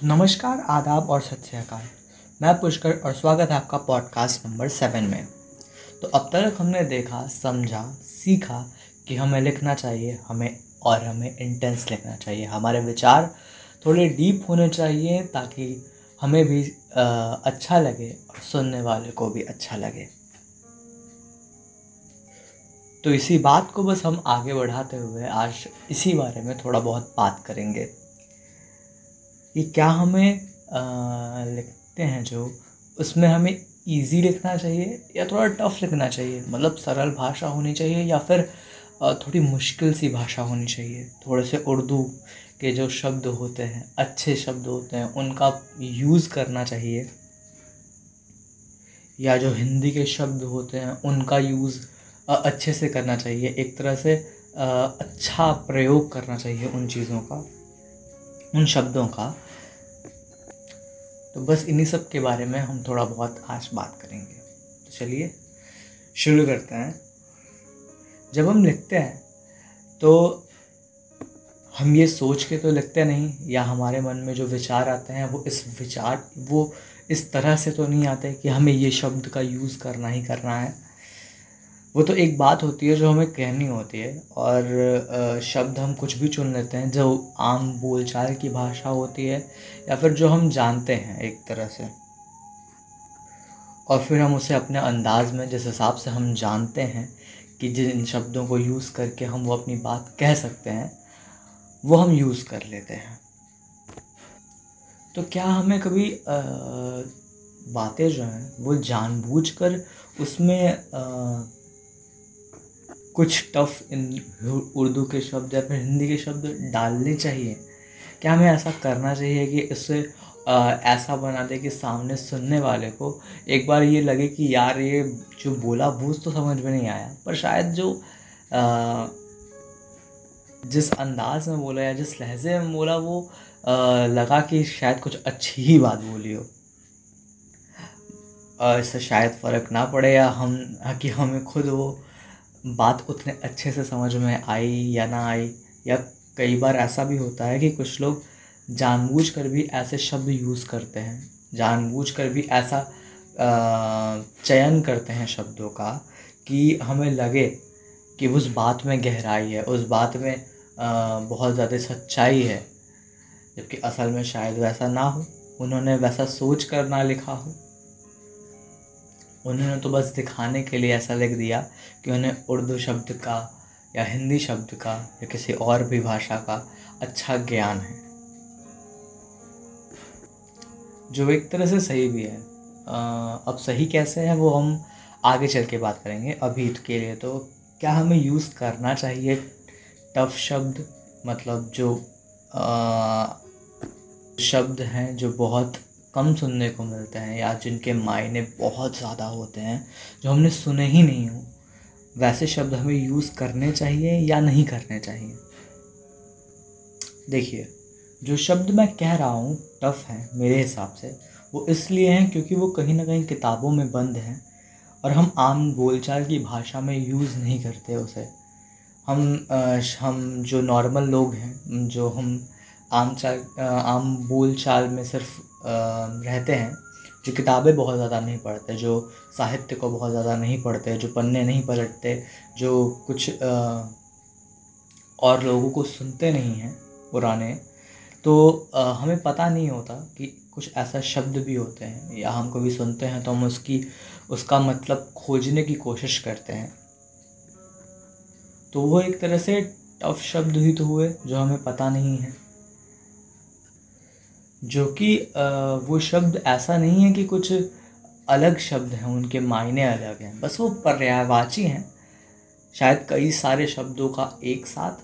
तो नमस्कार, आदाब और सत श्री अकाल। मैं पुष्कर और स्वागत है आपका पॉडकास्ट नंबर 7 में। तो अब तक हमने देखा, समझा, सीखा कि हमें लिखना चाहिए, हमें इंटेंस लिखना चाहिए। हमारे विचार थोड़े डीप होने चाहिए ताकि हमें भी अच्छा लगे और सुनने वाले को भी अच्छा लगे। तो इसी बात को बस हम आगे बढ़ाते हुए आज इसी बारे में थोड़ा बहुत बात करेंगे कि क्या हमें लिखते हैं जो उसमें हमें ईजी लिखना चाहिए या थोड़ा टफ लिखना चाहिए। मतलब सरल भाषा होनी चाहिए या फिर थोड़ी मुश्किल सी भाषा होनी चाहिए। थोड़े से उर्दू के जो शब्द होते हैं, अच्छे शब्द होते हैं, उनका यूज़ करना चाहिए, या जो हिंदी के शब्द होते हैं उनका यूज़ अच्छे से करना चाहिए। एक तरह से अच्छा प्रयोग करना चाहिए उन चीज़ों का, उन शब्दों का। तो बस इन्हीं सब के बारे में हम थोड़ा बहुत आज बात करेंगे। तो चलिए शुरू करते हैं। जब हम लिखते हैं तो हम ये सोच के तो लिखते नहीं, या हमारे मन में जो विचार आते हैं वो इस तरह से तो नहीं आते कि हमें ये शब्द का यूज़ करना ही करना है। वो तो एक बात होती है जो हमें कहनी होती है, और शब्द हम कुछ भी चुन लेते हैं जो आम बोलचाल की भाषा होती है या फिर जो हम जानते हैं एक तरह से, और फिर हम उसे अपने अंदाज में, जिस हिसाब से हम जानते हैं कि जिन शब्दों को यूज़ करके हम वो अपनी बात कह सकते हैं, वो हम यूज़ कर लेते हैं। तो क्या हमें कभी बातें जो हैं वो जानबूझकर उसमें कुछ टफ उर्दू के शब्द या फिर हिंदी के शब्द डालने चाहिए? क्या हमें ऐसा करना चाहिए कि इससे ऐसा बना दे कि सामने सुनने वाले को एक बार ये लगे कि यार ये जो बोला वो तो समझ में नहीं आया, पर शायद जो जिस अंदाज़ में बोला या जिस लहजे में बोला वो लगा कि शायद कुछ अच्छी ही बात बोली हो। इससे शायद फ़र्क ना पड़े या कि हमें खुद वो बात उतने अच्छे से समझ में आई या ना आई। या कई बार ऐसा भी होता है कि कुछ लोग जानबूझकर भी ऐसे शब्द यूज़ करते हैं, जानबूझकर भी ऐसा चयन करते हैं शब्दों का कि हमें लगे कि उस बात में गहराई है, उस बात में बहुत ज़्यादा सच्चाई है, जबकि असल में शायद वैसा ना हो। उन्होंने वैसा सोच कर ना लिखा हो, उन्होंने तो बस दिखाने के लिए ऐसा लिख दिया कि उन्हें उर्दू शब्द का या हिंदी शब्द का या किसी और भी भाषा का अच्छा ज्ञान है, जो एक तरह से सही भी है। अब सही कैसे है वो हम आगे चल के बात करेंगे। अभी के लिए तो क्या हमें यूज़ करना चाहिए टफ शब्द, मतलब जो शब्द हैं जो बहुत कम सुनने को मिलते हैं या जिनके मायने बहुत ज़्यादा होते हैं, जो हमने सुने ही नहीं हो, वैसे शब्द हमें यूज़ करने चाहिए या नहीं करने चाहिए? देखिए, जो शब्द मैं कह रहा हूँ टफ हैं मेरे हिसाब से, वो इसलिए हैं क्योंकि वो कहीं ना कहीं किताबों में बंद हैं और हम आम बोलचाल की भाषा में यूज़ नहीं करते उसे। हम जो नॉर्मल लोग हैं, जो हम आम बोलचाल में सिर्फ रहते हैं, जो किताबें बहुत ज़्यादा नहीं पढ़ते, जो साहित्य को बहुत ज़्यादा नहीं पढ़ते, जो पन्ने नहीं पलटते, जो कुछ और लोगों को सुनते नहीं हैं पुराने, तो हमें पता नहीं होता कि कुछ ऐसा शब्द भी होते हैं, या हम कभी सुनते हैं तो हम उसका मतलब खोजने की कोशिश करते हैं। तो वो एक तरह से टफ शब्द ही तो हुए जो हमें पता नहीं है, जो कि वो शब्द ऐसा नहीं है कि कुछ अलग शब्द हैं, उनके मायने अलग हैं, बस वो पर्यायवाची हैं। शायद कई सारे शब्दों का एक साथ,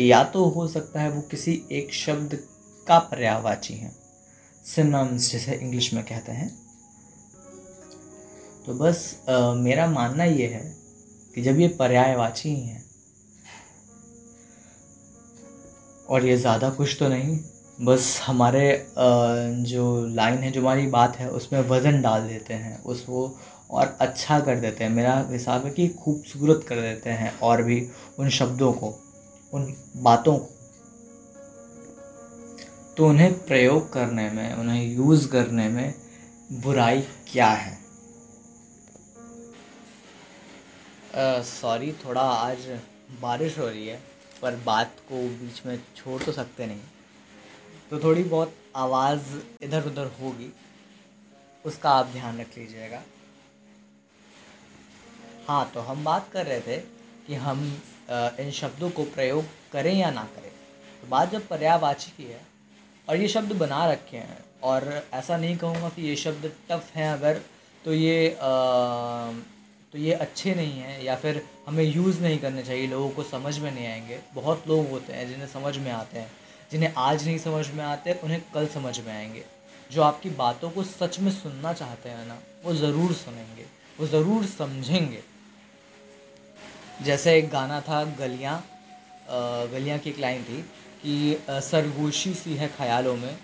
या तो हो सकता है वो किसी एक शब्द का पर्यायवाची हैं, सिनोनिम्स जैसे इंग्लिश में कहते हैं। तो बस मेरा मानना ये है कि जब ये पर्यायवाची ही हैं और ये ज़्यादा कुछ तो नहीं, बस हमारे जो लाइन है, जो हमारी बात है, उसमें वज़न डाल देते हैं, उसको और अच्छा कर देते हैं। मेरा हिसाब है कि खूबसूरत कर देते हैं और भी उन शब्दों को, उन बातों को। तो उन्हें प्रयोग करने में, उन्हें यूज़ करने में बुराई क्या है? सॉरी, थोड़ा आज बारिश हो रही है पर बात को बीच में छोड़ तो सकते नहीं, तो थोड़ी बहुत आवाज़ इधर उधर होगी, उसका आप ध्यान रख लीजिएगा। हाँ, तो हम बात कर रहे थे कि हम इन शब्दों को प्रयोग करें या ना करें। तो बात जब पर्यायवाची की है और ये शब्द बना रखे हैं, और ऐसा नहीं कहूँगा कि ये शब्द टफ हैं अगर तो ये अच्छे नहीं हैं या फिर हमें यूज़ नहीं करने चाहिए, लोगों को समझ में नहीं आएंगे। बहुत लोग होते हैं जिन्हें समझ में आते हैं, जिन्हें आज नहीं समझ में आते उन्हें कल समझ में आएंगे। जो आपकी बातों को सच में सुनना चाहते हैं ना, वो ज़रूर सुनेंगे, वो ज़रूर समझेंगे। जैसे एक गाना था गलियाँ की एक लाइन थी कि सरगोशी सी है ख्यालों में,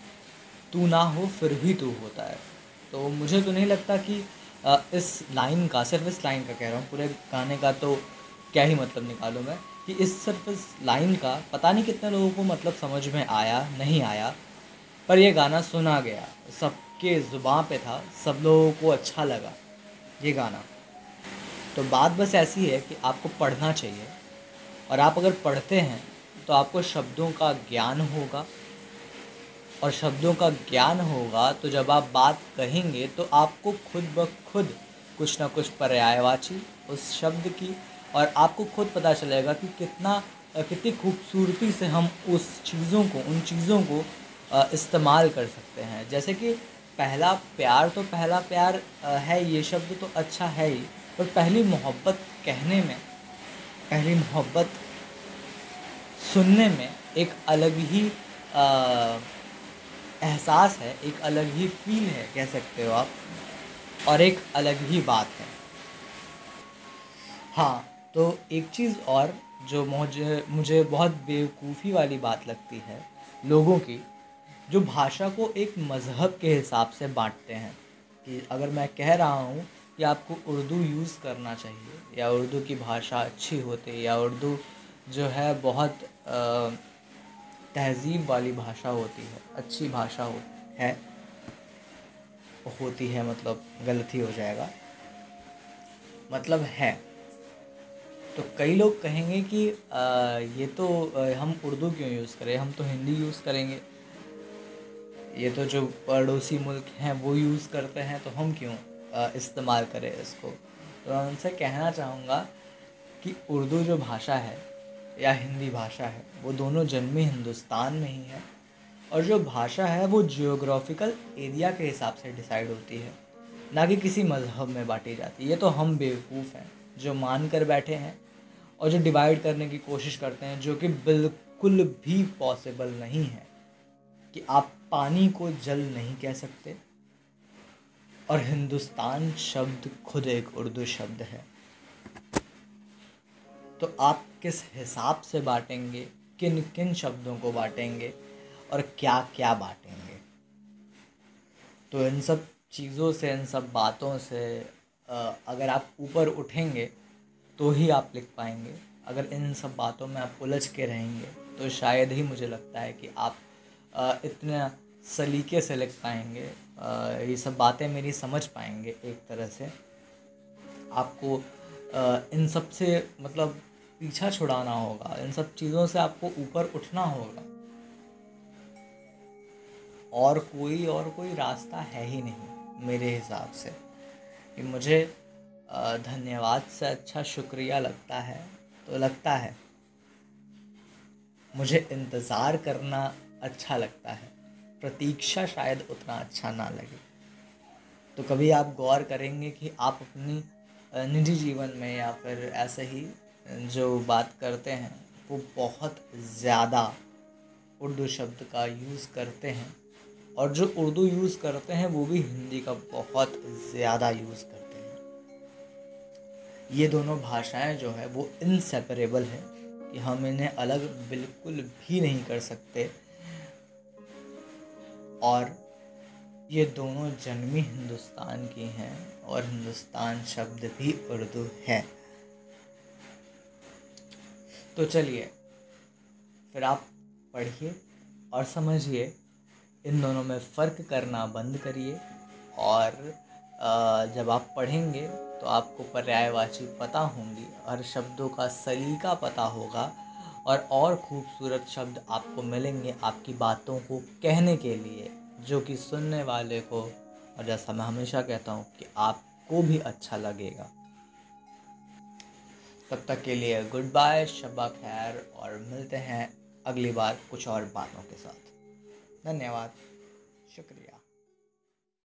तू ना हो फिर भी तू होता है। तो मुझे तो नहीं लगता कि सिर्फ इस लाइन का कह रहा हूँ, पूरे गाने का तो क्या ही मतलब निकालूँ मैं, कि सिर्फ इस लाइन का पता नहीं कितने लोगों को मतलब समझ में आया नहीं आया, पर यह गाना सुना गया, सबके ज़ुबान पे था, सब लोगों को अच्छा लगा ये गाना। तो बात बस ऐसी है कि आपको पढ़ना चाहिए, और आप अगर पढ़ते हैं तो आपको शब्दों का ज्ञान होगा, और शब्दों का ज्ञान होगा तो जब आप बात कहेंगे तो आपको खुद ब खुद कुछ ना कुछ पर्यायवाची उस शब्द की, और आपको खुद पता चलेगा कि कितनी खूबसूरती से हम उन चीज़ों को इस्तेमाल कर सकते हैं। जैसे कि पहला प्यार है, ये शब्द तो अच्छा है ही, पर पहली मोहब्बत कहने में, पहली मोहब्बत सुनने में एक अलग ही एहसास है, एक अलग ही फील है कह सकते हो आप, और एक अलग ही बात है। हाँ, तो एक चीज़ और जो मुझे बहुत बेवकूफ़ी वाली बात लगती है लोगों की, जो भाषा को एक मज़हब के हिसाब से बांटते हैं, कि अगर मैं कह रहा हूँ कि आपको उर्दू यूज़ करना चाहिए, या उर्दू की भाषा अच्छी होती, या उर्दू जो है बहुत तहज़ीब वाली भाषा होती है, अच्छी भाषा होती है मतलब गलती हो जाएगा, मतलब है। तो कई लोग कहेंगे कि ये तो हम उर्दू क्यों यूज़ करें, हम तो हिंदी यूज़ करेंगे, ये तो जो पड़ोसी मुल्क हैं वो यूज़ करते हैं, तो हम क्यों इस्तेमाल करें इसको। तो मैं उनसे कहना चाहूँगा कि उर्दू जो भाषा है या हिंदी भाषा है, वो दोनों जन्मी हिंदुस्तान में ही है, और जो भाषा है वो जियोग्राफिकल एरिया के हिसाब से डिसाइड होती है, ना कि किसी मज़हब में बाँटी जाती। ये तो हम बेवकूफ़ हैं जो मान कर बैठे हैं और जो डिवाइड करने की कोशिश करते हैं, जो कि बिल्कुल भी पॉसिबल नहीं है। कि आप पानी को जल नहीं कह सकते, और हिंदुस्तान शब्द खुद एक उर्दू शब्द है। तो आप किस हिसाब से बांटेंगे, किन किन शब्दों को बांटेंगे, और क्या क्या बांटेंगे। तो इन सब चीज़ों से, इन सब बातों से अगर आप ऊपर उठेंगे तो ही आप लिख पाएंगे। अगर इन सब बातों में आप उलझ के रहेंगे तो शायद ही मुझे लगता है कि आप इतना सलीके से लिख पाएंगे, ये सब बातें मेरी समझ पाएंगे। एक तरह से आपको इन सब से मतलब पीछा छुड़ाना होगा, इन सब चीज़ों से आपको ऊपर उठना होगा, और कोई रास्ता है ही नहीं मेरे हिसाब से। कि मुझे धन्यवाद से अच्छा शुक्रिया लगता है, मुझे इंतज़ार करना अच्छा लगता है, प्रतीक्षा शायद उतना अच्छा ना लगे। तो कभी आप गौर करेंगे कि आप अपनी निजी जीवन में या फिर ऐसे ही जो बात करते हैं वो बहुत ज़्यादा उर्दू शब्द का यूज़ करते हैं, और जो उर्दू यूज़ करते हैं वो भी हिंदी का बहुत ज़्यादा यूज़ करते हैं। ये दोनों भाषाएं जो है वो इनसेपरेबल है, कि हम इन्हें अलग बिल्कुल भी नहीं कर सकते, और ये दोनों जन्मी हिंदुस्तान की हैं, और हिंदुस्तान शब्द भी उर्दू है। तो चलिए फिर आप पढ़िए और समझिए इन दोनों में फ़र्क करना बंद करिए। और जब आप पढ़ेंगे तो आपको पर्यायवाची पता होंगी और शब्दों का सलीका पता होगा और खूबसूरत शब्द आपको मिलेंगे आपकी बातों को कहने के लिए, जो कि सुनने वाले को, और जैसा मैं हमेशा कहता हूँ कि आपको भी अच्छा लगेगा। तब तक के लिए गुड बाय, शब्बा खैर, और मिलते हैं अगली बार कुछ और बातों के साथ। धन्यवाद, शुक्रिया।